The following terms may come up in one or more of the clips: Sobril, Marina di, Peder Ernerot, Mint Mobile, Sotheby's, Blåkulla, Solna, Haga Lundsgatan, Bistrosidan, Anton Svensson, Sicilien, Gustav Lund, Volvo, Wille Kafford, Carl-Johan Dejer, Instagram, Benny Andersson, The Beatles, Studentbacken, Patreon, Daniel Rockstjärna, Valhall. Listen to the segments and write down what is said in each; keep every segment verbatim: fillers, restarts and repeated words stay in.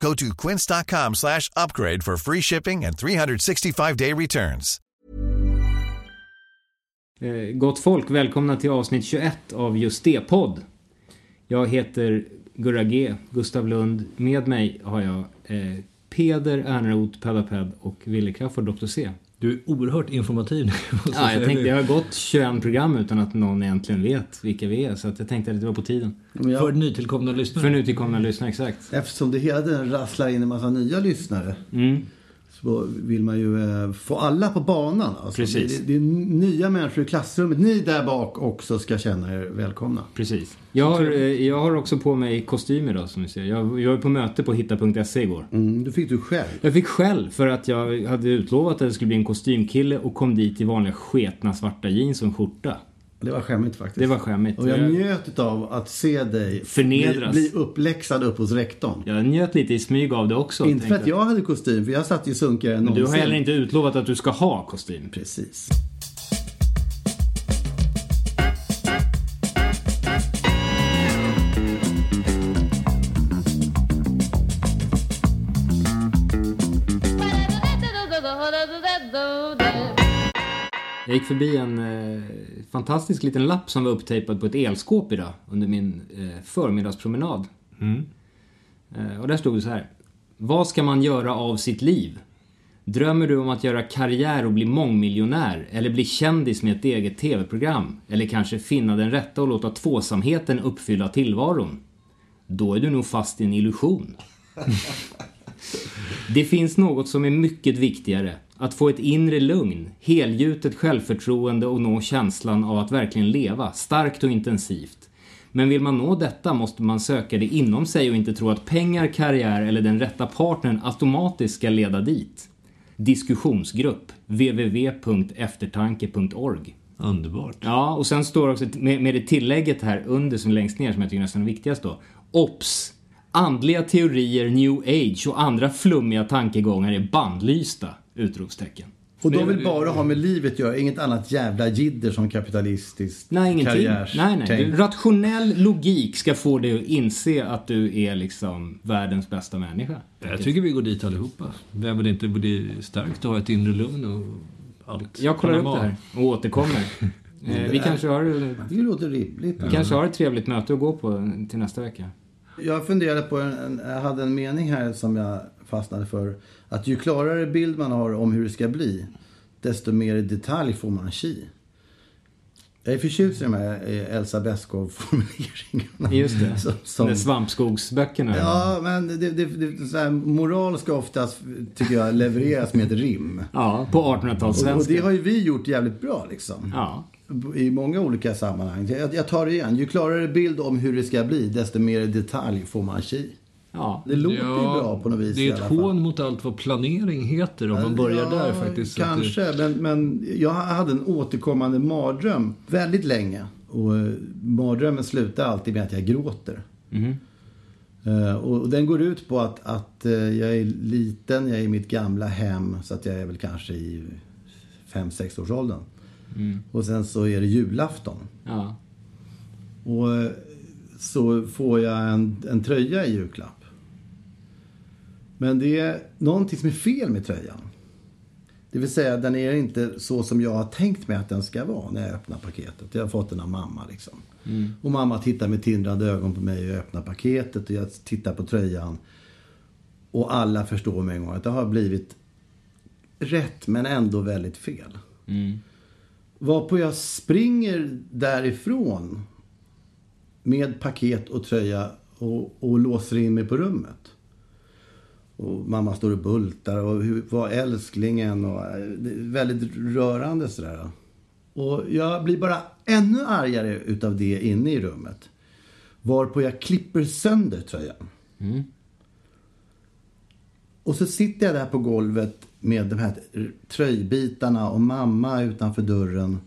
Go to quince.com slash upgrade for free shipping and three hundred sixty-five day returns. Gott folk, välkomna till avsnitt tjugoett av Just det podd. Jag heter Gurra G, Gustav Lund. Med mig har jag eh, Peder Ernerot, Pedaped och Wille Kafford, doktor C. Du är oerhört informativ. Ja, jag tänkte, jag har gått tjugoett program utan att någon egentligen vet vilka vi är. Så att jag tänkte att det var på tiden. Jag... För nytillkomna lyssnare. För nytillkomna lyssnare, exakt. Eftersom det hela tiden rasslar in en massa nya lyssnare. Mm. Så vill man ju eh, få alla på banan. Alltså, precis. Det, det är nya människor i klassrummet. Ni där bak också ska känna er välkomna. Precis. Jag har, jag har också på mig kostym idag, som ni ser. Jag, jag var på möte på hitta punkt se igår. Mm, det fick du själv. Jag fick själv för att jag hade utlovat att det skulle bli en kostymkille och kom dit i vanliga sketna svarta jeans och en skjorta. Det var skämmigt faktiskt. Det var skämmigt. Och jag, jag... njöt av att se dig förnedras. Bli, bli uppläxad upp hos rektorn. Jag njöt lite i smyg av det också. Inte för att, att jag hade kostym, för jag satt ju sunkare någonsin. Men du har heller inte utlovat att du ska ha kostym. Precis. Jag gick förbi en eh, fantastisk liten lapp som var upptejpad på ett elskåp idag under min eh, förmiddagspromenad. Mm. Eh, och där stod det så här. Vad ska man göra av sitt liv? Drömmer du om att göra karriär och bli mångmiljonär? Eller bli kändis med ett eget tv-program? Eller kanske finna den rätta och låta tvåsamheten uppfylla tillvaron? Då är du nog fast i en illusion. Det finns något som är mycket viktigare. Att få ett inre lugn, helgjutet självförtroende och nå känslan av att verkligen leva, starkt och intensivt. Men vill man nå detta måste man söka det inom sig och inte tro att pengar, karriär eller den rätta partnern automatiskt ska leda dit. Diskussionsgrupp, w w w punkt eftertanke punkt org. Underbart. Ja, och sen står också med, med det tillägget här under som längst ner som jag tycker nästan är viktigast då. O B S! Andliga teorier, new age och andra flummiga tankegångar är bandlysta. Utropstecken. Och de vill bara ha med livet göra, inget annat jävla jidder som kapitalistiskt karriärstänk. Nej, nej. Rationell logik ska få dig att inse att du är liksom världens bästa människa. Jag tycker vi går dit allihopa. Vem vill inte bli starkt och ha ett inre lugn och allt? Jag kollar upp det här och återkommer. eh, vi kanske har, det låter rimligt. Vi kanske har ett trevligt möte att gå på till nästa vecka. Jag funderade på, en, jag hade en mening här som jag fastnade för. Att ju klarare bild man har om hur det ska bli, desto mer i detalj får man chi. Jag är förtjust i de här Elsa Beskow-formuleringarna. Just det, som, som... det svampskogsböckerna. Ja, men det, det, det, så här, moral ska oftast, tycker jag, levereras med ett rim. Ja, på artonhundratalssvenska. Och, och det har ju vi gjort jävligt bra liksom. Ja. I många olika sammanhang. Jag, jag tar det igen. Ju klarare bild om hur det ska bli, desto mer i detalj får man chi. Ja, det låter ja, ju bra på något vis. Det är ett hån mot allt vad planering heter om man börjar ja, där faktiskt. Kanske, det... men, men jag hade en återkommande mardröm väldigt länge. Och mardrömmen slutar alltid med att jag gråter. Mm. Uh, och den går ut på att, att uh, jag är liten, jag är i mitt gamla hem. Så att jag är väl kanske i fem sex års åldern. Mm. Och sen så är det julafton. Ja. Och så får jag en, en tröja i julklapp. Men det är någonting som är fel med tröjan. Det vill säga, den är inte så som jag har tänkt mig att den ska vara när jag öppnar paketet. Jag har fått den av mamma liksom. Mm. Och mamma tittar med tindrande ögon på mig och öppnar paketet. Och jag tittar på tröjan. Och alla förstår mig en gång att det har blivit rätt men ändå väldigt fel. Mm. Varpå jag springer därifrån med paket och tröja och, och låser in mig på rummet. Och mamma står och bultar och var älsklingen och väldigt rörande sådär. Och jag blir bara ännu argare utav det inne i rummet. Varpå jag klipper sönder tröjan. Mm. Och så sitter jag där på golvet med de här tröjbitarna och mamma utanför dörren.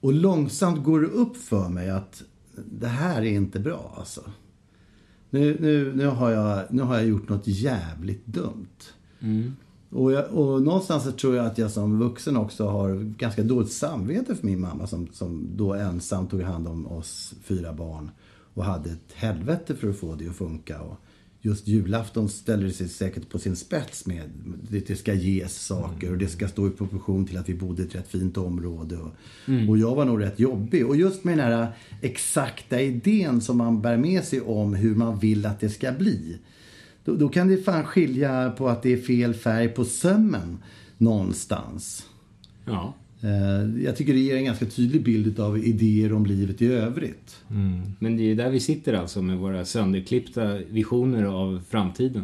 Och långsamt går det upp för mig att det här är inte bra alltså. Nu, nu, nu, har, jag, nu har jag gjort något jävligt dumt. Mm. Och, jag, och någonstans så tror jag att jag som vuxen också har ganska dåligt samvete för min mamma som, som då ensam tog hand om oss fyra barn och hade ett helvete för att få det att funka. Och just julafton ställer sig säkert på sin spets med det, det ska ges saker och det ska stå i proportion till att vi bodde i ett rätt fint område. Och, mm. och jag var nog rätt jobbig. Och just med den här exakta idén som man bär med sig om hur man vill att det ska bli. Då, då kan det fan skilja på att det är fel färg på sömmen någonstans. Ja. Jag tycker det ger en ganska tydlig bild av idéer om livet i övrigt. Mm. Men det är ju där vi sitter alltså med våra sönderklippta visioner av framtiden.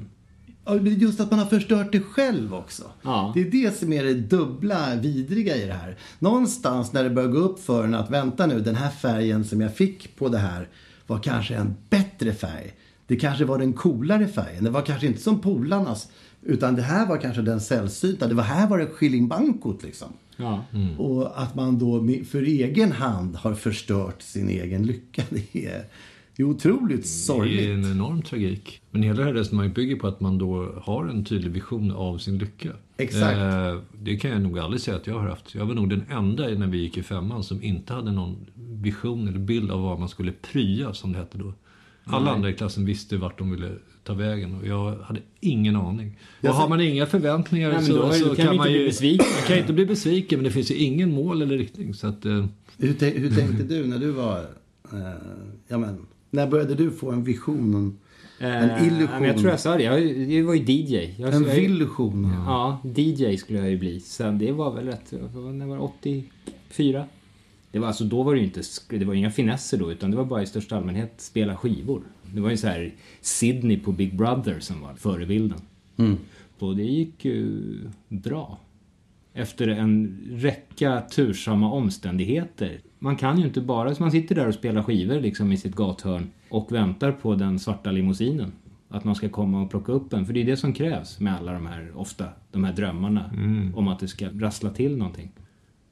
Just att man har förstört det själv också. Ja. Det är det som är det dubbla vidriga i det här. Någonstans när det börjar gå upp för en att vänta nu, den här färgen som jag fick på det här var kanske en bättre färg. Det kanske var den coolare färgen. Det var kanske inte som polarnas, utan det här var kanske den sällsynta. Det var här var det skillingbankot liksom. Ja. Mm. Och att man då för egen hand har förstört sin egen lycka, det är, det är otroligt sorgligt. Det är en enorm tragik. Men hela det här resonemanget bygger på att man då har en tydlig vision av sin lycka. Exakt. Eh, det kan jag nog aldrig säga att jag har haft. Jag var nog den enda när vi gick i femman som inte hade någon vision eller bild av vad man skulle prya, som det hette då. Alla Nej. andra i klassen visste vart de ville ta vägen och jag hade ingen aning. Och har man inga förväntningar Nej, så, då, så då kan, kan man ju bli besviken. Man kan inte bli besviken, men det finns ju ingen mål eller riktning. Så att, eh. hur, te- hur tänkte du när du var... Eh, ja, men, när började du få en vision? En, eh, en illusion? Jag tror jag sa det. Jag, jag var ju D J. Jag, en illusion? Ja, D J skulle jag ju bli. Sen det var väl rätt... När var åttiofyra? Det var alltså, då var det ju inte, det var inga finesser då, utan det var bara i största allmänhet spela skivor. Det var ju så här Sydney på Big Brother som var förebilden. Mm. Och det gick ju bra. Efter en räcka tursamma omständigheter. Man kan ju inte bara, man sitter där och spelar skivor liksom i sitt gathörn och väntar på den svarta limousinen. Att man ska komma och plocka upp en. För det är det som krävs med alla de här, ofta, de här drömmarna mm. om att det ska rassla till någonting.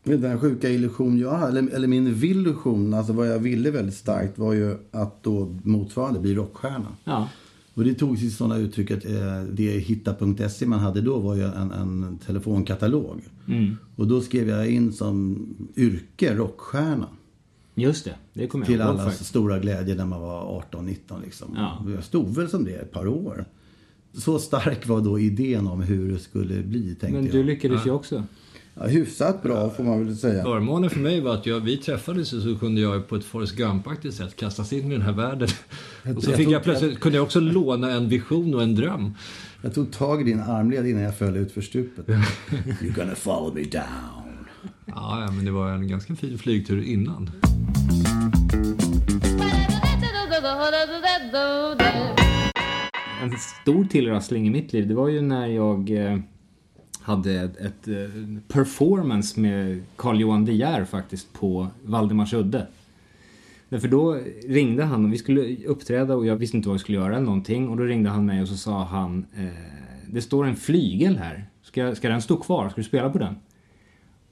Den sjuka illusion jag hade, eller, eller min villusion, alltså vad jag ville väldigt starkt, var ju att då motsvarande bli rockstjärna. Ja. Och det tog sig sådana uttryck att eh, det Hitta punkt se man hade då var ju en, en telefonkatalog. Mm. Och då skrev jag in som yrke rockstjärna. Just det, det kommer jag ihåg. Till allas stora glädje när man var arton nitton liksom. Ja. Jag stod väl som det ett par år. Så stark var då idén om hur det skulle bli, tänkte jag. Men du jag. lyckades ja. ju också. Ja, hyfsat bra får man väl säga. Förmånen för mig var att jag, vi träffades så kunde jag på ett Forrest Gump-aktigt sätt kastas in i den här världen. Jag, och så jag fick jag plötsligt, jag... kunde jag också låna en vision och en dröm. Jag tog tag i din armled innan jag föll ut för stupet. You're gonna follow me down. Ja, ja, men det var en ganska fin flygtur innan. En stor tillrassling i mitt liv, det var ju när jag... hade ett, ett performance med Carl-Johan Dejer faktiskt på Valdemarsudde. Därför då ringde han och vi skulle uppträda och jag visste inte vad jag skulle göra eller någonting. Och då ringde han mig och så sa han, eh, det står en flygel här. Ska, ska den stå kvar? Ska du spela på den?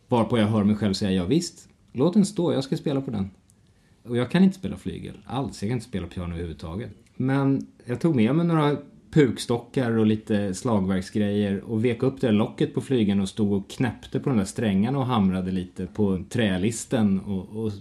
Varpå jag hör mig själv säga, ja visst, låt den stå, jag ska spela på den. Och jag kan inte spela flygel alls, jag kan inte spela piano överhuvudtaget. Men jag tog med mig några... pukstockar och lite slagverksgrejer och vek upp det locket på flygen och stod och knäppte på de där strängarna och hamrade lite på trälisten och, och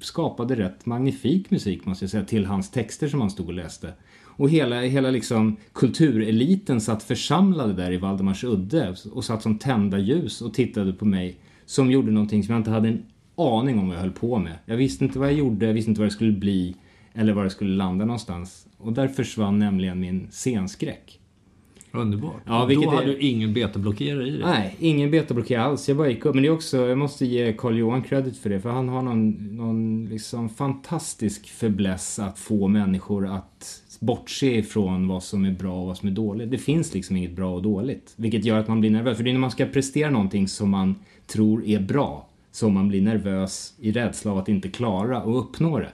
skapade rätt magnifik musik, måste jag säga, till hans texter som han stod och läste. Och hela, hela liksom kultureliten satt församlade där i Valdemarsudde och satt som tända ljus och tittade på mig som gjorde någonting som jag inte hade en aning om vad jag höll på med. Jag visste inte vad jag gjorde, jag visste inte vad det skulle bli eller var det skulle landa någonstans. Och där försvann nämligen min scenskräck. Underbart. Ja, då hade är... du ingen betablockerare i det. Nej, ingen betablockerare alls. Jag bara gick upp. Men det är också, jag måste ge Carl-Johan credit för det. För han har någon, någon liksom fantastisk förbläss att få människor att bortse ifrån vad som är bra och vad som är dåligt. Det finns liksom inget bra och dåligt. Vilket gör att man blir nervös. För det är när man ska prestera någonting som man tror är bra som man blir nervös i rädsla av att inte klara och uppnå det.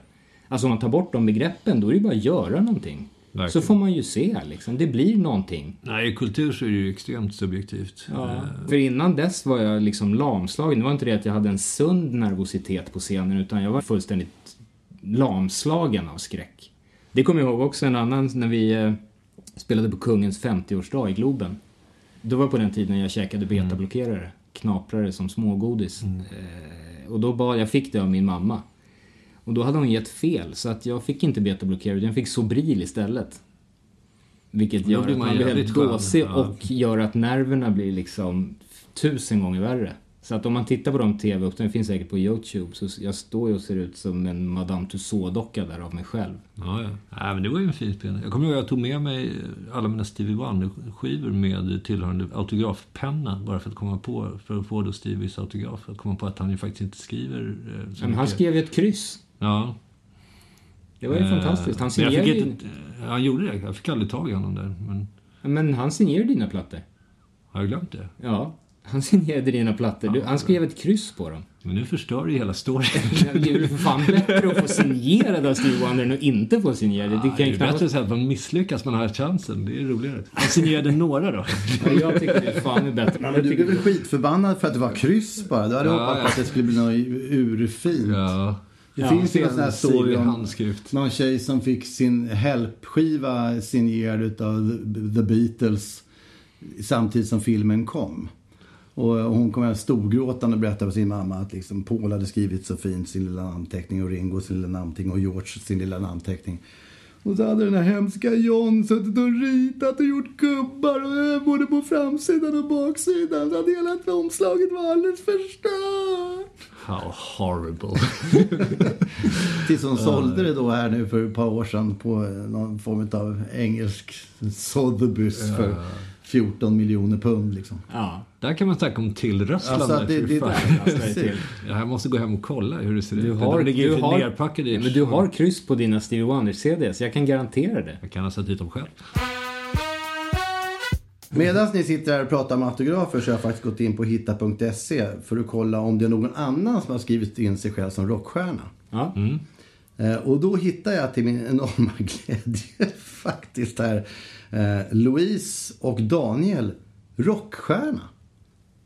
Alltså om man tar bort de begreppen, då är det bara att göra någonting. Verkligen. Så får man ju se, liksom. Det blir någonting. Nej, i kultur så är det ju extremt subjektivt. Ja. För innan dess var jag liksom lamslagen. Det var inte det att jag hade en sund nervositet på scenen, utan jag var fullständigt lamslagen av skräck. Det kommer jag ihåg också en annan, när vi spelade på Kungens femtio-årsdag i Globen. Det var på den tiden jag käkade betablockerare, mm. knaprare som smågodis. Mm. Och då bad, jag fick det av min mamma. Och då hade hon gett fel, så att jag fick inte betablockerare, utan jag fick Sobril istället. Vilket gör att man blir helt dåsig och gör att nerverna blir liksom tusen gånger värre. Så att om man tittar på de tv-upptagningarna, finns säkert på YouTube, så jag står ju och ser ut som en Madame Tussauds-docka där av mig själv. Ja, ja. Nej, men det var ju en fin spelning. Jag kommer ihåg att jag tog med mig alla mina Stevie Wonder-skivor med tillhörande autografpenna, bara för att komma på, för att få då Stevies autograf, att komma på att han ju faktiskt inte skriver så. Men han skrev ju ett kryss. Ja. Det var ju eh, fantastiskt. Han signerade ju... Ett, han gjorde det. Jag fick aldrig tag i honom där. Men, men han signerade dina plattor. Har jag glömt det? Ja. Han signerade dina plattor. Du, han skrev ett kryss på dem. Men nu förstör du ju hela storyn. Det är ju fan bättre att få signerad av Stevie Wonder än att inte få signerad. Det, ja, det är ju bättre att säga att man misslyckas man har chansen. Det är roligare. Han signerade några då. Ja, jag tycker det är fan bättre. Men du blev väl skitförbannad för att det var kryss bara. Du hade ja, hoppats ja. att det skulle bli något urfint. Ja. Det ja, finns ju en sån här story om handskrift. Någon tjej som fick sin helpskiva signerad av The Beatles samtidigt som filmen kom. Och hon kom här storgråtande och berättade för sin mamma att liksom Paul hade skrivit så fint sin lilla namnteckning och Ringo sin lilla namnteckning och George sin lilla namnteckning. Och så hade den här hemska John suttit och ritat och gjort kubbar och både på framsidan och baksidan. Så hade hela omslaget var alldeles förstört. How horrible. Tills hon sålde det då här nu för ett par år sedan på någon form av engelsk Sotheby's för fjorton miljoner pund liksom. Ja, där kan man snacka om tillrösslande. Alltså, det, det, det, det. Jag måste gå hem och kolla hur det ser ut. Du har, det du har, ja, men du har kryss på dina Stevie Wonder-C D, så jag kan garantera det. Jag kan ha satt ut dem själv. Medan ni sitter här och pratar om autografer så har jag faktiskt gått in på hitta punkt se för att kolla om det är någon annan som har skrivit in sig själv som rockstjärna. Ja. Mm. Och då hittar jag till min enorma glädje faktiskt här eh, Louise och Daniel Rockstjärna.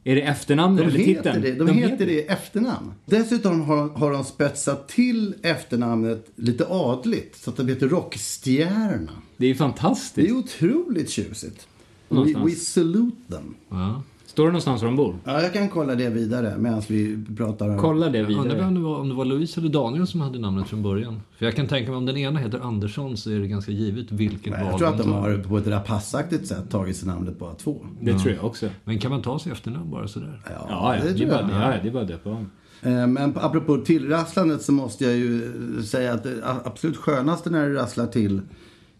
Är det efternamn de eller heter titeln? Det. De, de heter, heter det i efternamn. Dessutom har, har de spetsat till efternamnet lite adligt så att de heter Rockstjärna. Det är ju fantastiskt. Det är otroligt tjusigt. We, we salute them. Ja. Står det någonstans var de bor? Ja, jag kan kolla det vidare medan vi pratar om... Kolla det vidare. Jag undrar om det, var, om det var Louise eller Daniel som hade namnet från början. För jag kan tänka mig om den ena heter Andersson så är det ganska givet vilket val. Jag tror att de har på ett rappassaktigt sätt tagit sig namnet bara två. Det ja. tror jag också. Men kan man ta sig efternamn bara sådär? Ja, ja, ja det, det är bara det. Ja, det är bara det på honom. Men apropå tillrasslandet så måste jag ju säga att det absolut skönaste när det rasslar till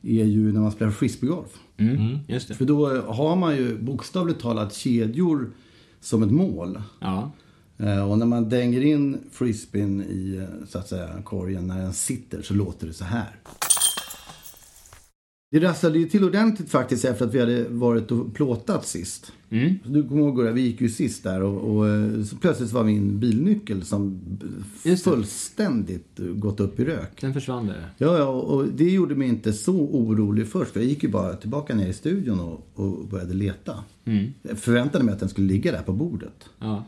är ju när man spelar frisbeegolf. Mm, just det. För då har man ju bokstavligt talat kedjor som ett mål. Ja. Och när man dänger in frisbeen i, så att säga, korgen när den sitter så låter det så här. Det rasslade ju till ordentligt faktiskt efter att vi hade varit och plåtat sist. Mm. Du kommer ihåg att vi gick ju sist där och, och så plötsligt var min bilnyckel som fullständigt gått upp i rök. Den försvann där. Ja, ja, och det gjorde mig inte så orolig först. För jag gick ju bara tillbaka ner i studion och, och började leta. Mm. Jag förväntade mig att den skulle ligga där på bordet. Ja.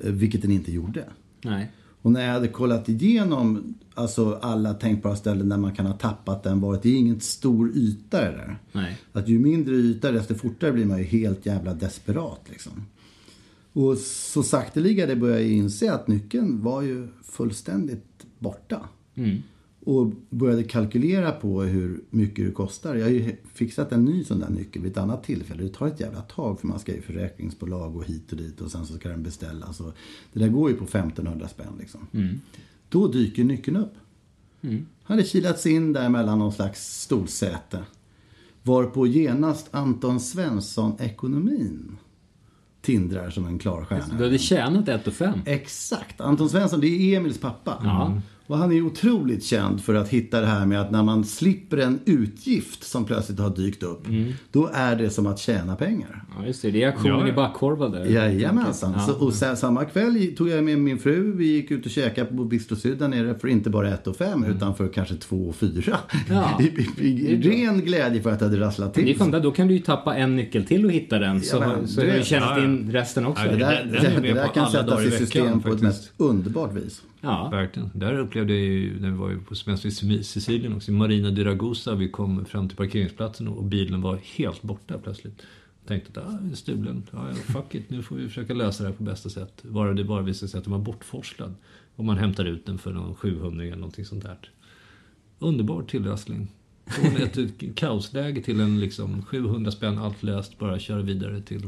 Vilket den inte gjorde. Nej. Och när jag hade kollat igenom alltså alla tänkbara ställen där man kan ha tappat den varit, det är ingen stor yta där. Nej. Att ju mindre yta desto fortare blir man ju helt jävla desperat liksom. Och så sakteliga det började jag inse att nyckeln var ju fullständigt borta. Mm. Och började kalkylera på hur mycket det kostar. Jag har ju fixat en ny sån där nyckel vid ett annat tillfälle. Det tar ett jävla tag för man ska ju förräkningsbolag och hit och dit. Och sen så ska den beställas. Och det där går ju på femtonhundra spänn liksom. Mm. Då dyker nyckeln upp. Mm. Han hade kilats in där mellan någon slags stolsäte. varpå genast Anton Svensson ekonomin tindrar som en klar stjärna. Du hade tjänat ett och fem. Exakt. Anton Svensson, det är Emils pappa. Mm. Och han är otroligt känd för att hitta det här med att när man slipper en utgift som plötsligt har dykt upp, mm. då är det som att tjäna pengar. Ja, just det. Det är aktionen ja. i backkorva där. Jajamensan. Ja. Så, och sen, samma kväll tog jag med min fru. Vi gick ut och käkade på Bistrosidan nere för inte bara ett och fem, mm. utan för kanske två och fyra. Ja. I, i, i, i ren glädje för att jag hade rasslat till. Det är fan där, då kan du ju tappa en nyckel till och hitta den. Så, ja, men, så du har du tjänat in resten också. Ja, det där, den, den det, det där kan sättas i system på ett mest underbart vis. Ja, verkligen. Där upplevde jag ju, när vi var på semester i Sicilien också, i Marina di, vi kom fram till parkeringsplatsen och bilen var helt borta plötsligt. Jag tänkte att, ah, stulen, ja, fuck it, nu får vi försöka lösa det här på bästa sätt. Bara det bara visade sig att den var bortforslad och man hämtar ut den för någon sjuhundra eller någonting sånt där. Underbar tillrassling. Från ett kaosläge till en liksom sjuhundra spänn, allt löst, bara köra vidare till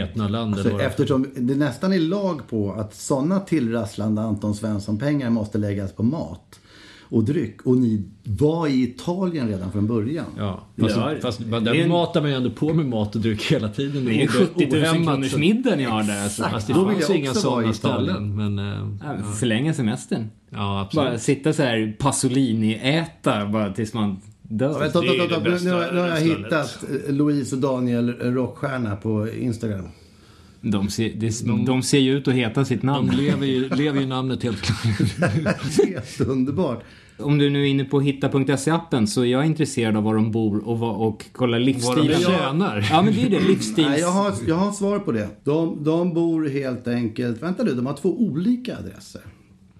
Etnaland. Alltså, eftersom det nästan är lag på att sådana tillrasslande Anton Svensson-pengar måste läggas på mat och dryck. Och ni var i Italien redan från början. Ja, fast, ja, fast där en... matar man ju ändå på med mat och dryck hela tiden. Det är ju sjuttio tusen kronors middag ni har där. Exakt, fast det ja, finns inga sådana ställen. Men, ja, ja. Förlänga semestern. Ja, absolut. Bara sitta så här Pasolini-äta bara tills man... Ja, men, ta, ta, ta, ta. Nu, nu har jag hittat Louise och Daniel Rockstjärna på Instagram. De ser, det, de, de ser ju ut att heta sitt namn. De lever ju, lever ju namnet helt klart. Helt underbart. Om du nu är inne på hitta punkt se appen så är jag intresserad av var de bor och, och, och kolla livsstilen. Tjänar. Ja, men det är det, livsstils... Nej, jag har, jag har svar på det. De, de bor helt enkelt... Vänta nu, de har två olika adresser.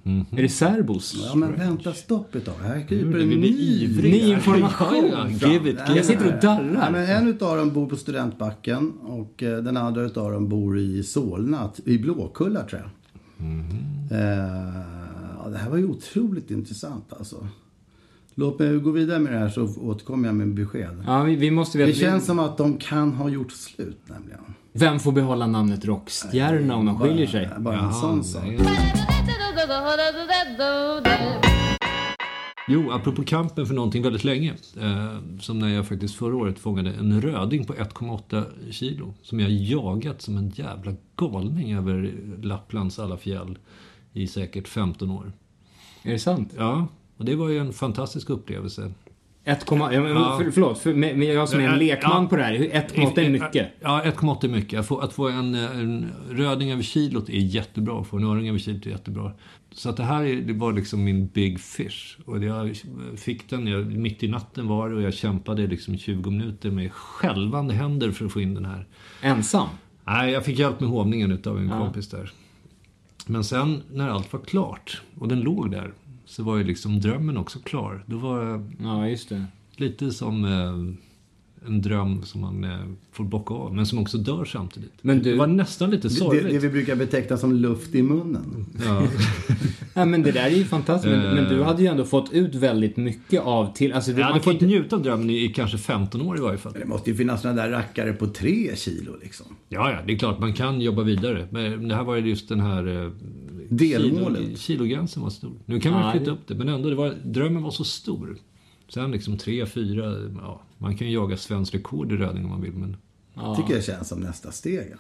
Mm-hmm. Är det Serbos? Ja, men vänta, stopp ett tag. Här kryper en ny, ny information. Jag sitter och darrar. Ja, men en utav dem bor på Studentbacken och den andra utav dem bor i Solna, i Blåkulla tror jag. Mm-hmm. eh, ja, det här var ju otroligt intressant alltså. Låt mig gå vidare med det här så återkommer jag med besked. Ja, vi, vi måste veta. Det känns vi... som att de kan ha gjort slut nämligen. Vem får behålla namnet Rockstjärna om de skiljer sig? Bara, bara en sån sak. Jo, apropå kampen för någonting väldigt länge. Eh, som när jag faktiskt förra året fångade en röding på en komma åtta kilo. Som jag jagat som en jävla galning över Lapplands alla fjäll i säkert femton år. Är det sant? Ja, och det var ju en fantastisk upplevelse. ett komma åtta, ja, för, förlåt, för, men jag som är en lekman ja, på det här, ett komma åtta är mycket. Ja, ett komma åtta är mycket. Att få, att få en, en röding över kilot är jättebra, att få en öring över kilot är jättebra. Så att det här är, det var liksom min big fish. Och jag fick den, jag, mitt i natten var det och jag kämpade liksom tjugo minuter med skälvande händer för att få in den här. Ensam? Nej, jag fick hjälp med hovningen utav en ja. kompis där. Men sen när allt var klart och den låg där, så var ju liksom drömmen också klar. Då var jag ja, just det. Lite som eh, en dröm som man eh, får bocka av. Men som också dör samtidigt. Men du, det var nästan lite sorgligt. Det, det vi brukar beteckna som luft i munnen. Ja, ja men det där är ju fantastiskt. Men, men du hade ju ändå fått ut väldigt mycket av till... Alltså, det, jag hade fått inte... njuta av drömmen i, i kanske femton år i varje fall. Men det måste ju finnas några där rackare på tre kilo liksom. Ja, ja, det är klart. Man kan jobba vidare. Men det här var ju just den här... Eh, delmålet. Kilo, kilogränsen var stor. Nu kan man ja, flytta upp det, men ändå, det var, drömmen var så stor. Sen liksom tre, fyra, ja, man kan ju jaga svensk rekord i röding om man vill, men... Ja. Tycker jag känns som nästa steg.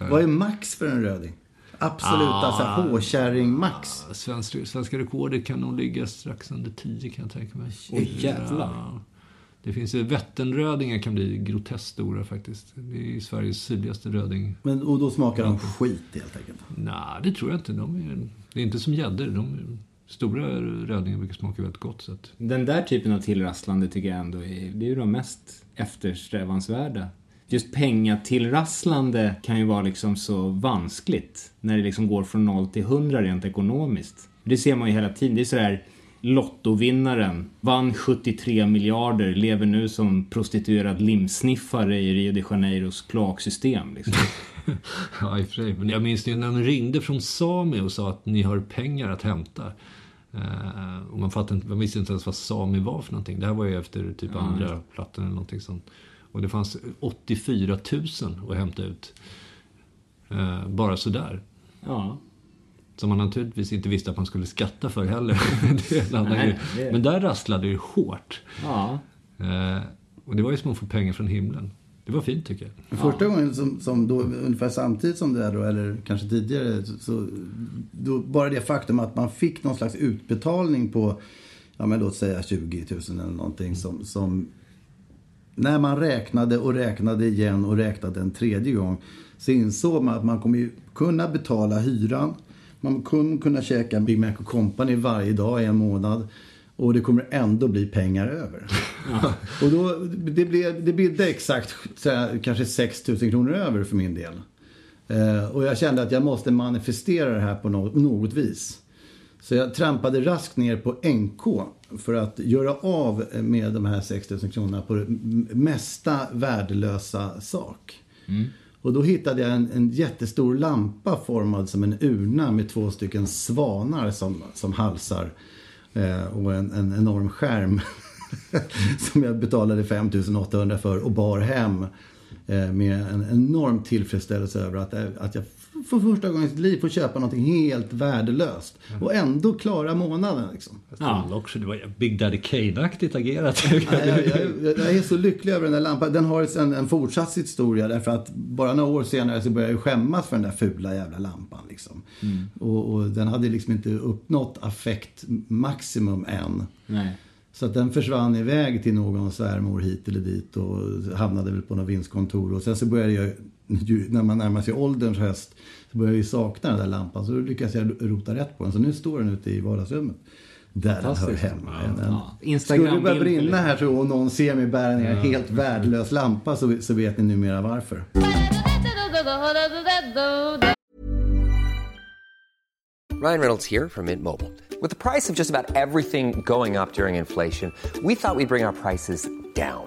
Ja. Vad är max för en röding? Absolut, ah, alltså hårkärring max. Svensk, svenska rekordet kan nog ligga strax under tio kan jag tänka mig. Åh jävlar. Det finns ju vättenrödingar kan bli groteskt stora faktiskt. Det är Sveriges sydligaste röding. Men, och då smakar de skit helt enkelt? Nej, det tror jag inte. De är, det är inte som gäddor. De stora rödingar brukar smaka väldigt gott. Så att... Den där typen av tillrasslande tycker jag ändå är, det är ju de mest eftersträvansvärda. Just pengatillrasslande kan ju vara liksom så vanskligt. När det liksom går från noll till hundra rent ekonomiskt. Det ser man ju hela tiden. Det är så där... Lottovinnaren vann sjuttiotre miljarder, lever nu som prostituerad limsniffare i Rio de Janeiros kloaksystem liksom. Ja, i och för sig. Men jag minns ju när de ringde från Sami och sa att ni har pengar att hämta. Uh, och man, fattade, man visste inte ens vad Sami var för någonting. Det här var ju efter typ ja, andra ja. plattan eller någonting sånt. Och det fanns åttiofyra tusen att hämta ut. Uh, bara sådär. Ja. Som man naturligtvis inte visste att man skulle skatta för heller. Det är en annan grej. Men där rasslade det hårt. Ja. Eh, Och det var ju som att få pengar från himlen. Det var fint tycker jag. Första ja. gången som, som då, ungefär samtidigt som det är då, eller kanske tidigare, så då, bara det faktum att man fick någon slags utbetalning på, ja men låt säga tjugo tusen eller någonting som, som när man räknade och räknade igen och räknade en tredje gång, så insåg man att man kommer ju kunna betala hyran, man kommer kunna käka Big Mac och Company varje dag i en månad. Och det kommer ändå bli pengar över. Ja. Och då, det blev det blev exakt så här, kanske sex tusen kronor över för min del. Eh, och jag kände att jag måste manifestera det här på något, något vis. Så jag trampade raskt ner på N K för att göra av med de här sex tusen kronorna på det mesta värdelösa sak. Mm. Och då hittade jag en, en jättestor lampa formad som en urna med två stycken svanar som, som halsar. Och en, en enorm skärm som jag betalade fem tusen åttahundra för och bar hem med en enorm tillfredsställelse över att, att jag för första gången i mitt liv får köpa något helt värdelöst och ändå klara månaden liksom. Ja, också, det var Big Daddy Kane-aktigt agerat. Ja, jag, jag, jag är så lycklig över den där lampan. Den har en, en fortsatt historia därför att bara några år senare så började jag skämmas för den där fula jävla lampan liksom. Mm. Och, och den hade liksom inte uppnått affektmaximum än. Nej. Så att den försvann iväg till någon svärmor hit eller dit och hamnade väl på något vinstkontor. Och sen så började jag, när man närmar sig ålderns höst, så började jag sakna den där lampan. Så då lyckades jag rota rätt på den. Så nu står den ute i vardagsrummet. Där den hör hemma. Ja, ja. Skulle det börja brinna här så och någon ser mig bära ner en ja. helt värdelös lampa så, så vet ni numera varför. Ryan Reynolds here from Mint Mobile. With the price of just about everything going up during inflation, we thought we'd bring our prices down.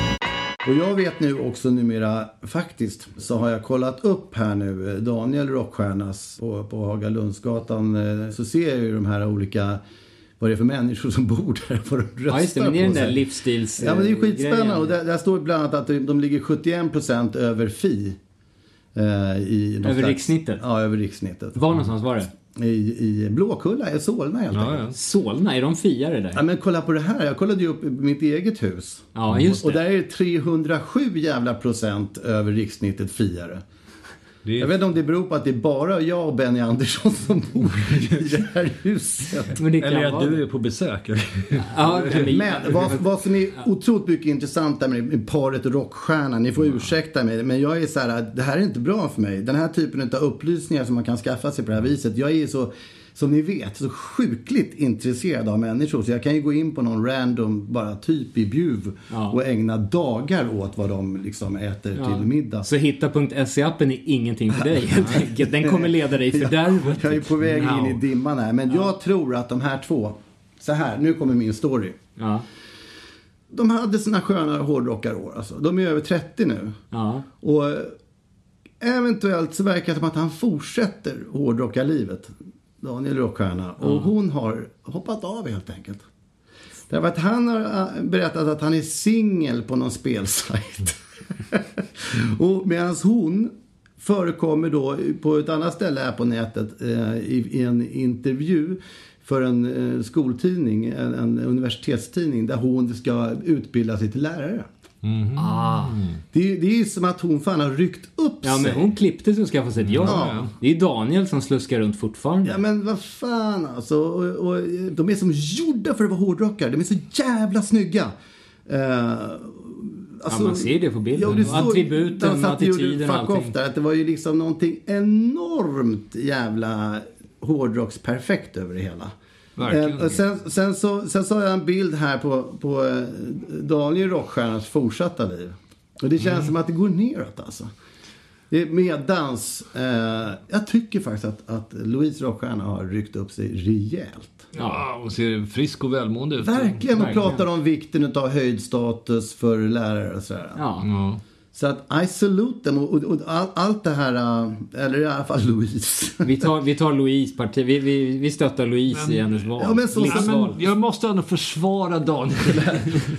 Och jag vet nu också numera faktiskt, så har jag kollat upp här nu Daniel Rockstjärnas på, på Haga Lundsgatan, så ser jag ju de här olika, vad det är för människor som bor där, vad de röstar. Ja, just det, men det är den där livsstils... Ja, men det är skitspännande och där, där står bland annat att de, de ligger sjuttioen procent över F I. I över rikssnittet? Ja, över rikssnittet. Var någonstans var det? I, i Blåkulla, i Solna helt enkelt. Ja, ja. Solna, är de fiare där? Ja, men kolla på det här. Jag kollade ju upp mitt eget hus. Ja, just det. Och där är det trehundrasju jävla procent över rikssnittet fiare. Det... Jag vet inte om det beror på att det är bara jag och Benny Andersson som bor i det här huset. Men det kan eller att vara... du är på besök. Ja, men men vad, vad som är otroligt mycket intressant där med paret och Rockstjärna, ni får mm. ursäkta mig, men jag är så här, det här är inte bra för mig. Den här typen av upplysningar som man kan skaffa sig på det här viset. Jag är så, som ni vet, så sjukligt intresserad av människor. Så jag kan ju gå in på någon random, bara typ i Bjuv ja. och ägna dagar åt vad de liksom äter ja. till middag. Så hitta punkt se-appen är ingenting för dig helt enkelt. Den kommer leda dig för där. Ja, jag är på väg no. in i dimman här. Men ja. jag tror att de här två, så här, nu kommer min story. Ja. De hade sina sköna hårdrockarår. Alltså. De är över trettio nu. Ja. Och eventuellt så verkar det som att han fortsätter hårdrockarlivet. Daniel Rockstjärna. Och mm. hon har hoppat av helt enkelt. Därför att han har berättat att han är singel på någon spelsajt. Och medan hon förekommer då på ett annat ställe här på nätet eh, i, i en intervju för en eh, skoltidning, en, en universitetstidning, där hon ska utbilda sig till lärare. Mm. Ah. Det, det är ju som att hon fan har ryckt upp ja, sig. Ja, men hon klippte så ska få se ett jobb. Ja. Det är Daniel som sluskar runt fortfarande. Ja, men vad fan alltså. Och, och, de är som gjorda för att vara hårdrockare. De är så jävla snygga. Eh... Alltså, ja, man ser det på bilden. Ja, det attributen, attityden och allting. Ofta, att det var ju liksom någonting enormt jävla hårdrocksperfekt över det hela. Eh, sen, sen, så, sen så har jag en bild här på, på Daniel Rockstjärnas fortsatta liv. Och det känns mm. som att det går neråt alltså. Det är medans eh, jag tycker faktiskt att, att Louise Rockstjärna har ryckt upp sig rejält. Ja, hon ser frisk och välmående ut. Verkligen, hon pratar om vikten av höjdstatus för lärare och sådär. Ja. Mm. Så att I salute dem och, och, och all, allt det här, eller i alla fall Louise. Vi tar, vi tar Louise-partiet, vi, vi, vi stöttar Louise men, i hennes val. Ja, men så, ja, men jag måste ändå försvara Daniel.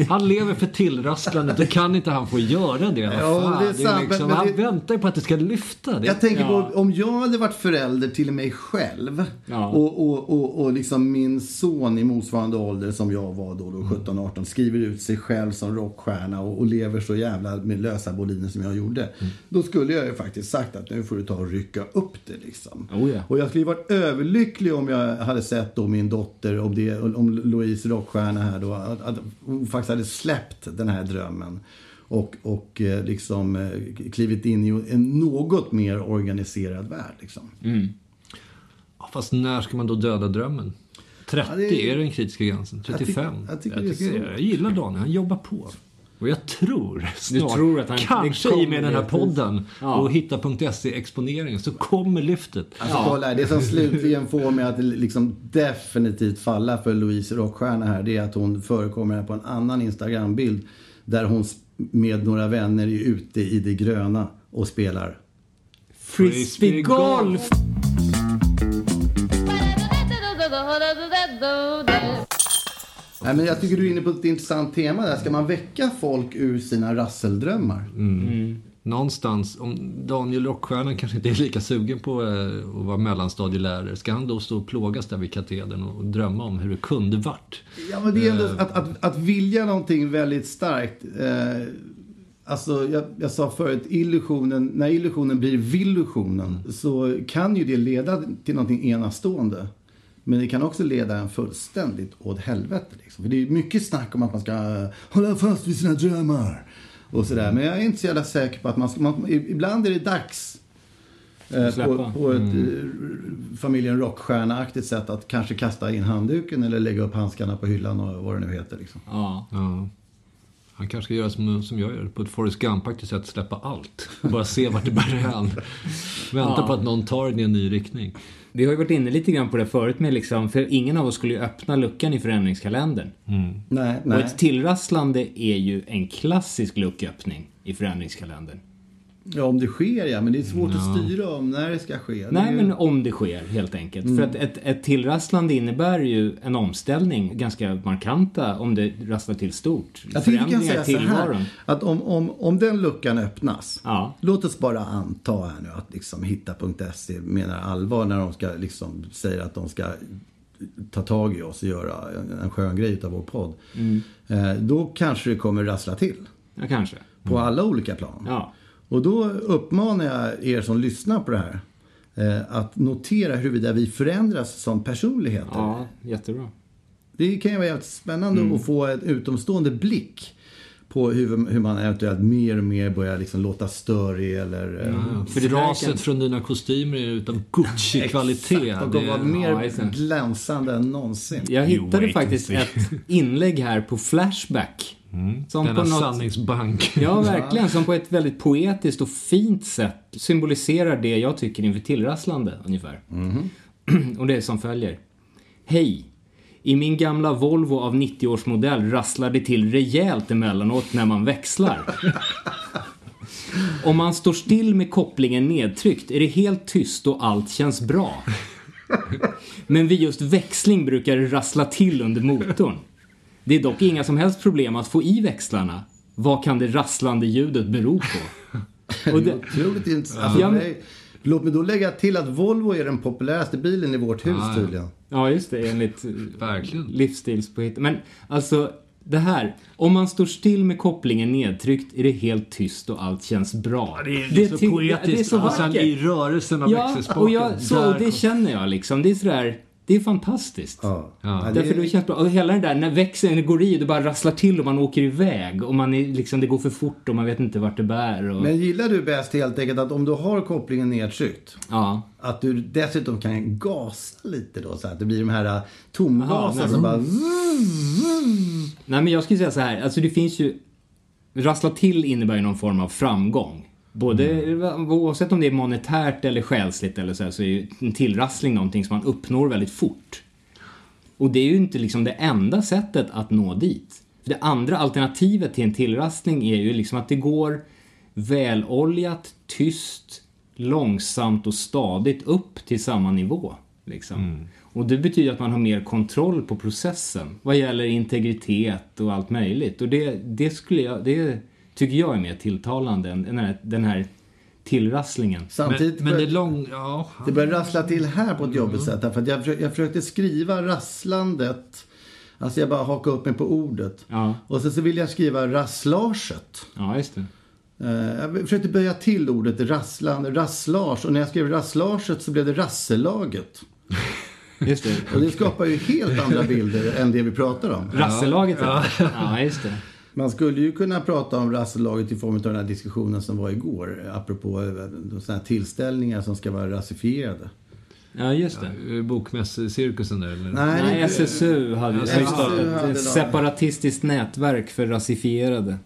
Han lever för tillrasslandet, då kan inte han få göra det. Ja, det är sant, det är liksom, men, han det, väntar på att det ska lyfta. Det. Jag tänker ja. på, om jag hade varit förälder till mig själv ja. och, och, och, och liksom min son i motsvarande ålder som jag var då, då sjutton arton, skriver ut sig själv som rockstjärna och, och lever så jävla med lösa som jag gjorde, mm. då skulle jag ju faktiskt sagt att nu får du ta och rycka upp det liksom. Oh yeah. Och jag skulle ju varit överlycklig om jag hade sett då min dotter, om, det, om Louise Rockstjärna här då, att, att hon faktiskt hade släppt den här drömmen och, och liksom klivit in i en något mer organiserad värld liksom. Mm. Fast när ska man då döda drömmen? trettio ja, det är, är den kritiska gränsen, trettiofem. Jag, tyck, jag, tycker jag, tycker jag, jag gillar Daniel, han jobbar på. Och jag tror snart, du tror att han kanske i med den här podden ja. och hitta punkt se exponeringen så kommer lyftet. Alltså ja. kolla, det som slutligen får mig att liksom definitivt falla för Louise Rockstjärna här, det är att hon förekommer på en annan Instagram-bild där hon med några vänner är ute i det gröna och spelar frisbeegolf. Nej, men jag tycker du är inne på ett intressant tema där. Ska man väcka folk ur sina rasseldrömmar? Mm. Mm. Någonstans, om Daniel Rockstjärna kanske inte är lika sugen på eh, att vara mellanstadielärare, ska han då stå och plågas där vid katedern och drömma om hur det kunde varit? Ja, men det är ändå eh. att, att, att vilja någonting väldigt starkt. Eh, alltså, jag, jag sa förut, illusionen, när illusionen blir villusionen mm. så kan ju det leda till någonting enastående. Men det kan också leda en fullständigt åt helvete. Liksom. För det är mycket snack om att man ska hålla fast vid sina drömmar. Och sådär. Men jag är inte så jävla säker på att man ska... Man, ibland är det dags eh, på, på ett mm. familjen rockstjärna-aktigt sätt att kanske kasta in handduken eller lägga upp handskarna på hyllan och vad det nu heter. Liksom. Ja, ja. Han kanske ska göra som, som jag gör på ett Forrest Gump-aktigt sätt, släppa allt. Bara se vart det bär hän. Vänta ja. på att någon tar det i en ny riktning. Vi har ju varit inne lite grann på det förut med liksom, för ingen av oss skulle ju öppna luckan i förändringskalendern. Mm. Nej, nej. Och ett tillrasslande är ju en klassisk lucköppning i förändringskalendern. Ja, om det sker, ja. Men det är svårt ja. att styra om när det ska ske. Nej, ju... men om det sker, helt enkelt. Mm. För att ett, ett tillrasslande innebär ju en omställning, ganska markanta, om det rasslar till stort. Jag tycker vi kan säga så här, att om, om, om den luckan öppnas, ja. låt oss bara anta här nu att liksom hitta punkt se menar allvar när de ska liksom säga att de ska ta tag i oss och göra en, en skön grej av vår podd. Mm. Eh, då kanske det kommer rassla till. Ja, kanske. På mm. alla olika plan. Ja. Och då uppmanar jag er som lyssnar på det här eh, att notera huruvida vi förändras som personligheter. Ja, jättebra. Det kan ju vara helt spännande mm. att få en utomstående blick på hur, hur man eventuellt mer och mer börjar liksom låta störig eller... Eh, ja, för fraset kan... från dina kostymer är utav Gucci-kvalitet. Exakt, och de var mer ja, glänsande än någonsin. Jag hittade jo, faktiskt ett inlägg här på Flashback. Mm. Som denna på något, sanningsbank. Ja, verkligen. Som på ett väldigt poetiskt och fint sätt symboliserar det jag tycker inför tillrasslande, ungefär. Mm. Och det är som följer. Hej! I min gamla Volvo av nittio-årsmodell rasslar det till rejält emellanåt när man växlar. Om man står still med kopplingen nedtryckt är det helt tyst och allt känns bra. Men vid just växling brukar det rassla till under motorn. Det är dock inga som helst problem att få i växlarna. Vad kan det rasslande ljudet bero på? Och det, otroligt intressant. Alltså, ja, men... Låt mig då lägga till att Volvo är den populäraste bilen i vårt hus, ah, tydligen. Ja, just det, enligt livsstilspåhitt. Men alltså, det här, om man står still med kopplingen nedtryckt är det helt tyst och allt känns bra. Ja, det är, det är så ty- poetiskt. Det är så vackert. Och sen i rörelsen av ja, växelspaken. Och jag, så, och det kom... känner jag liksom. Det är sådär... Det är fantastiskt. Ja. Ja. Därför det känns bra. Och hela den där, när växeln går i, det bara rasslar till och man åker iväg. Och man är, liksom, det går för fort och man vet inte vart det bär. Och... Men gillar du bäst helt enkelt att om du har kopplingen nedtryckt, ja, att du dessutom kan gasa lite då, så att det blir de här tomgasen som bara... Nej, men jag skulle säga så här, alltså det finns ju... Rassla till innebär ju någon form av framgång. Både, mm. oavsett om det är monetärt eller själsligt eller så här, så är ju en tillrassling någonting som man uppnår väldigt fort. Och det är ju inte liksom det enda sättet att nå dit. För det andra alternativet till en tillrassling är ju liksom att det går väloljat, tyst, långsamt och stadigt upp till samma nivå. Liksom. Mm. Och det betyder att man har mer kontroll på processen vad gäller integritet och allt möjligt. Och det, det skulle jag... Det, tycker jag är mer tilltalande än den här, den här tillrasslingen. Samtidigt men, bör, men det, lång, ja. det börjar rassla till här på ett jobbigt mm. sätt. För att jag, försökte, jag försökte skriva rasslandet. Alltså jag bara hakade upp mig på ordet. Ja. Och sen så ville jag skriva rasslarset. Ja, just det. Jag försökte böja till ordet rassland, rasslars. Och när jag skrev rasslarset så blev det rasselaget. Just det. Och det skapar ju helt andra bilder än det vi pratar om. Rasselaget, ja. Ja, ja just det. Man skulle ju kunna prata om rasselaget i form av den här diskussionen som var igår. Apropå sådana här tillställningar som ska vara rasifierade. Ja, just det. Ja, bokmässcirkusen där? Eller? Nej, Nej, S S U hade ju ett separatistiskt nätverk för rasifierade.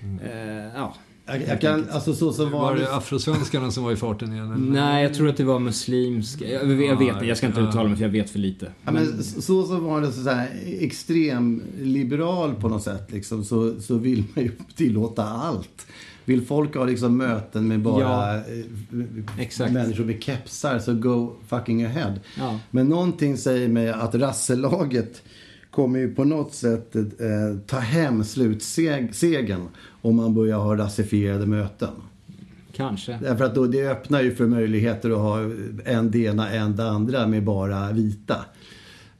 Mm. Uh, ja. Jag, jag kan, alltså så som var, var det afrosvenskarna som var i farten igen? Eller? Nej, jag tror att det var muslimska. Jag, jag vet, jag ska inte uttala mig för jag vet för lite. Ja, men så som var det så här extrem liberal på något sätt liksom, så, så vill man ju tillåta allt. Vill folk ha liksom möten med bara ja, exakt. Människor med kepsar, så go fucking ahead. Ja. Men någonting säger mig att rasselaget kommer ju på något sätt eh, ta hem slutsegen om man börjar ha rasifierade möten. Kanske. Därför att då, det öppnar ju för möjligheter att ha en det ena, en det andra med bara vita.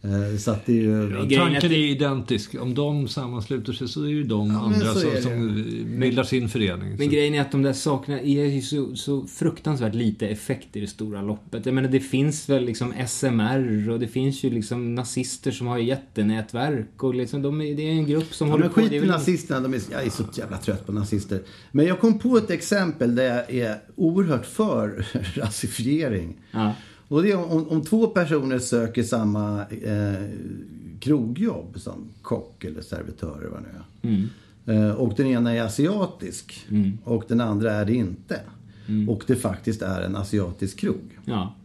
Eh, så att det är ju... Ja, tanken är identisk. Om de sammansluter sig så är ju de ja, andra så så, som bildar sin förening. Men så. Grejen är att de där sakerna är ju så, så fruktansvärt lite effekt i det stora loppet. Jag menar, det finns väl liksom S M R och det finns ju liksom nazister som har jättenätverk och liksom de är, det är en grupp som ja, håller på. Men skit med nazisterna, de är, jag är så jävla trött på nazister. Men jag kom på ett exempel där jag är oerhört för rasifiering. Ja. Och det är om, om två personer söker samma eh, krogjobb som kock eller servitör eller vad det är. Mm. Eh, och den ena är asiatisk mm. och den andra är det inte. Mm. Och det faktiskt är en asiatisk krog. Ja.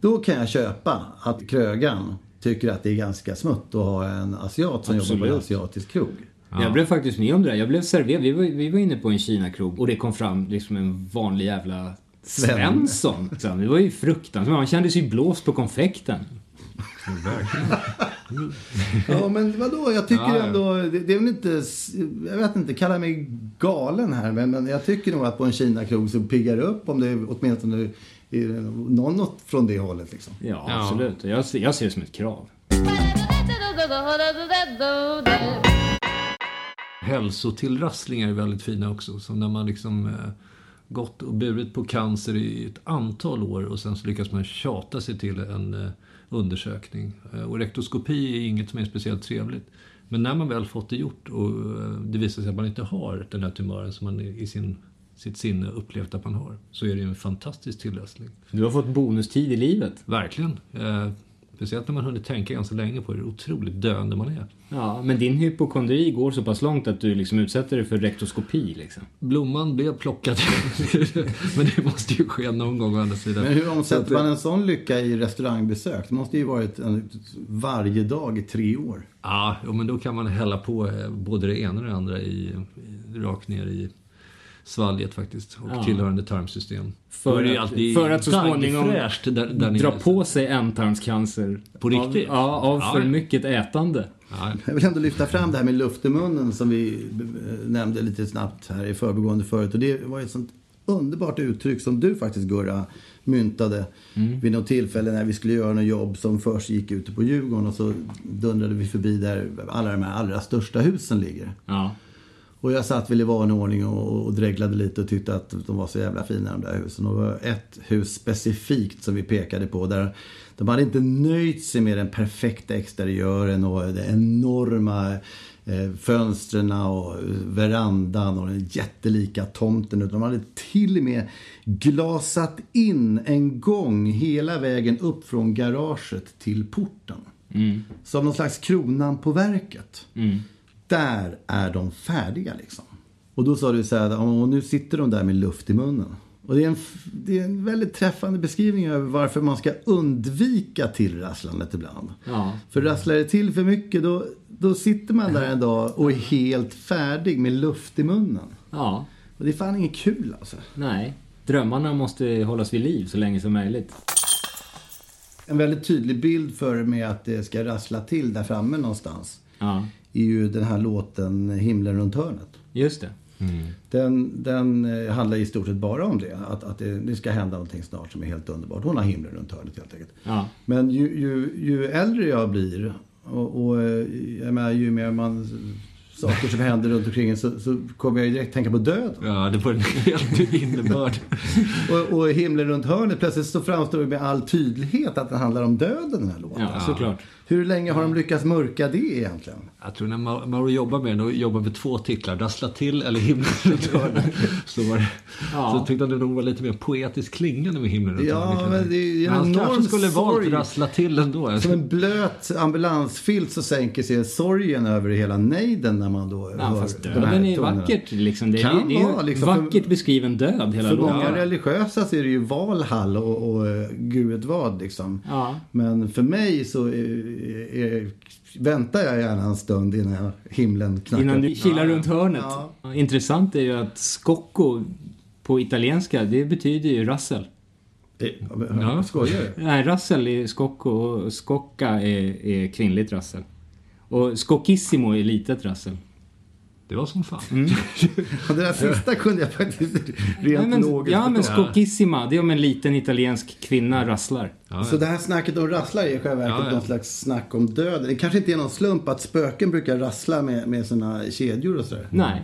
Då kan jag köpa att krögan tycker att det är ganska smutt att ha en asiat som Absolut. Jobbar på en asiatisk krog. Ja. Jag blev faktiskt med om det där. Jag blev serverad. Vi var, vi var inne på en Kina-krog och det kom fram liksom en vanlig jävla... Svensson. Svensson. Det var ju fruktansvärt. Man kände sig blåst på konfekten. Ja, men vadå? Jag tycker ja, ja. ändå... Det, det är väl inte... Jag vet inte, kalla mig galen här. Men, men jag tycker nog att på en Kina-krog så piggar det upp om det är åtminstone något från det hållet. Liksom. Ja, ja, absolut. Jag, jag ser det som ett krav. Hälsotillrasslingar är väldigt fina också. Som när man liksom... gått och burit på cancer i ett antal år och sen så lyckas man tjata sig till en undersökning. Och rektoskopi är inget som är speciellt trevligt. Men när man väl fått det gjort och det visar sig att man inte har den här tumören som man i sin, sitt sinne upplevt att man har, så är det en fantastisk tillräsling. Du har fått bonustid i livet. Verkligen. Speciellt när man hunnit tänka ganska länge på hur otroligt döende man är. Ja, men din hypokondri går så pass långt att du liksom utsätter dig för rektoskopi liksom. Blomman blev plockad. Men det måste ju ske någon gång å andra sidan. Men hur omsätter man en sån lycka i restaurangbesök? Det måste ju varit en, varje dag i tre år. Ja, men då kan man hälla på både det ena och det andra i, i, rakt ner i svalget faktiskt, och ja. tillhörande tarmsystem. För, det alltid för att så småningom där, där dra på sig ändtarmscancer. På riktigt? Av, ja, av ja. för mycket ätande. Ja. Jag vill ändå lyfta fram det här med luft i munnen som vi nämnde lite snabbt här i förbigående förut. Och det var ett sånt underbart uttryck som du faktiskt, Gurra, myntade mm. vid något tillfälle när vi skulle göra något jobb som först gick ute på Djurgården, och så dundrade vi förbi där alla de här allra största husen ligger. Ja. Och jag satt väl i vanlig ordning och, och dreglade lite och tyckte att de var så jävla fina, de där husen. Och det var ett hus specifikt som vi pekade på där de hade inte nöjt sig med den perfekta exteriören och det enorma eh, fönstren och verandan och den jättelika tomten, utan de hade till och med glasat in en gång hela vägen upp från garaget till porten. Mm. Som någon slags kronan på verket. Mm. Där är de färdiga liksom. Och då sa du så här, och nu sitter de där med luft i munnen. Och det är, en, det är en väldigt träffande beskrivning över varför man ska undvika tillrasslandet ibland. Ja. För rasslar det till för mycket, då, då sitter man där en dag och är helt färdig med luft i munnen. Ja. Och det är fan inget kul alltså. Nej, drömmarna måste hållas vid liv så länge som möjligt. En väldigt tydlig bild för mig att det ska rassla till där framme någonstans. Ja. Är ju den här låten Himlen runt hörnet. Just det. Mm. Den, den handlar i stort sett bara om det. Att, att det, det ska hända någonting snart som är helt underbart. Hon har himlen runt hörnet helt enkelt. Ja. Men ju, ju, ju äldre jag blir och, och jag menar, ju mer man saker som händer runt omkring så, så kommer jag ju direkt tänka på döden. Ja, det får en helt innebörd. och, och Himlen runt hörnet, plötsligt så framstår det med all tydlighet att det handlar om döden, den här låten. Ja, såklart. Hur länge har de lyckats mörka det egentligen? Jag tror när Mauro Mar- jobbar med den, jobbar med två titlar, Rassla till eller Himlen runt hörnet. Så, var, ja. så tyckte han det nog var lite mer poetiskt klingande med Himlen runt hörnet. Ja, men det är ju en enorm sorg. Han kanske skulle valt Rassla till ändå. Som en blöt ambulansfilt så sänker sig sorgen över hela nejden när man då ja, hör fast döden de här är tonerna. Vackert liksom. Det, kan det, det är vara, liksom, vackert för, beskriven död hela låten. För många ja. religiösa så är det ju Valhall och, och Gud vad liksom. Ja. Men för mig så är väntar jag gärna en stund innan himlen knackar. Innan du kilar runt hörnet. Ja. Intressant är ju att scocco på italienska, det betyder ju rassel. Det, ja, skojar du? Nej, rassel är scocco och scocca är, är kvinnligt rassel. Och scoccissimo är litet rassel. Det var som fan. Mm. Det där sista kunde jag faktiskt rent men, logiskt. Ja, men scoccissima, det är om en liten italiensk kvinna rasslar. Ja, ja. Så det här snacket om rasslar är själva verket ja, ja. någon slags snack om döden. Det kanske inte är någon slump att spöken brukar rassla med, med såna kedjor och sådär. Nej,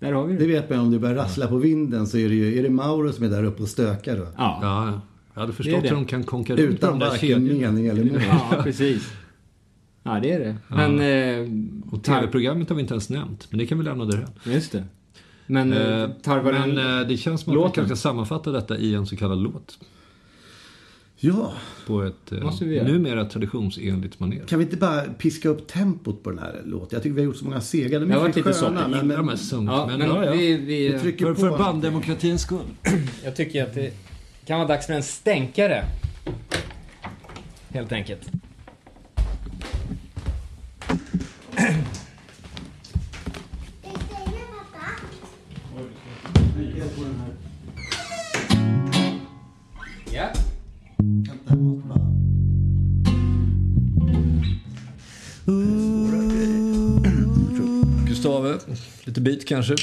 där har vi det. Det vet man, om du börjar rassla på vinden så är det ju är det Mauro som är där uppe och stökar då. Ja, ja. Jag hade förstått hur de kan konka runt utan varken mening eller mål. Ja, precis. Ja, det är det. Men, ja. Och T V-programmet har vi inte ens nämnt, men det kan vi lämna där här. Just det. Men, eh, tarvaren... men eh, det känns som att låten. Vi kanske sammanfattar detta i en så kallad låt. Ja. På ett eh, numera traditionsenligt manér. Kan vi inte bara piska upp tempot på den här låten? Jag tycker vi har gjort så många segade. Men jag har varit lite sådana. Men, men, ja, men, men ja, ja. Vi, vi, vi trycker för, på. För banddemokratins skull. Jag tycker att det kan vara dags för en stänkare. Helt enkelt. Ja. Gustave, lite bit kanske.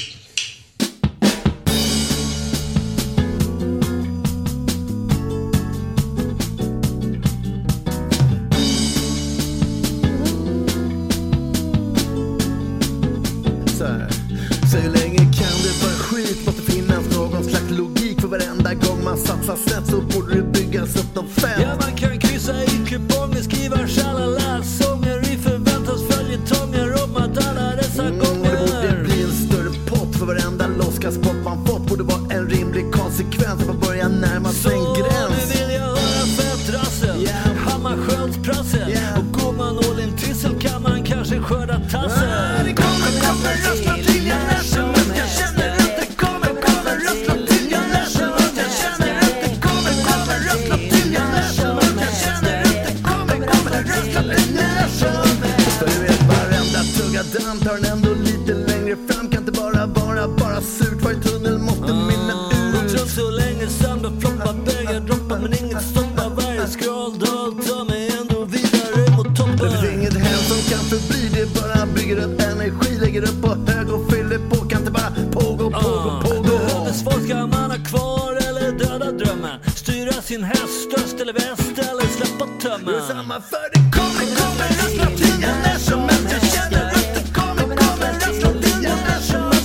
Tar den ändå lite längre fram, kan inte bara vara bara surt var i tunneln. göra. Bygger upp energi, lägger upp på hög och fyller på. Kan inte bara pågå, pågå, ah, pågå. Behövdes folk, ska man ha kvar eller döda drömmen? Styra sin häst, öst eller väst eller släppa tömmen. Det är samma för det kommer, kommer rösta tiden när som helst. Jag känner att det kommer, kommer rösta tiden när som helst.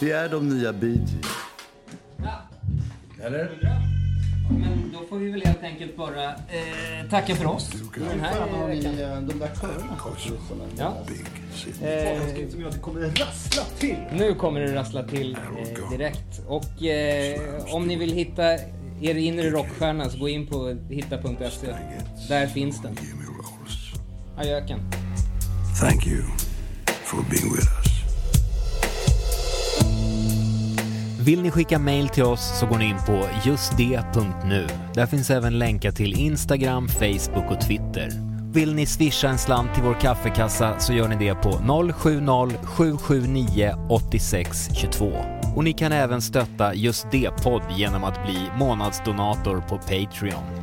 Vi är de nya B G. Ja. Eller? Men då får vi väl helt enkelt bara eh, tacka för oss. Den här har vi de där körerna. Ja. Eh, som jag kommer att rassla till. Nu kommer det rassla till eh, direkt. Och eh, om ni vill hitta er inre rockstjärna så gå in på hitta punkt se. Där finns den. Adjöken. Thank you for being with us. Vill ni skicka mail till oss så går ni in på just det punkt nu. Där finns även länkar till Instagram, Facebook och Twitter. Vill ni swisha en slant till vår kaffekassa så gör ni det på noll sju noll sju sju nio åtta sex två två. Och ni kan även stötta Just Det-podd genom att bli månadsdonator på Patreon.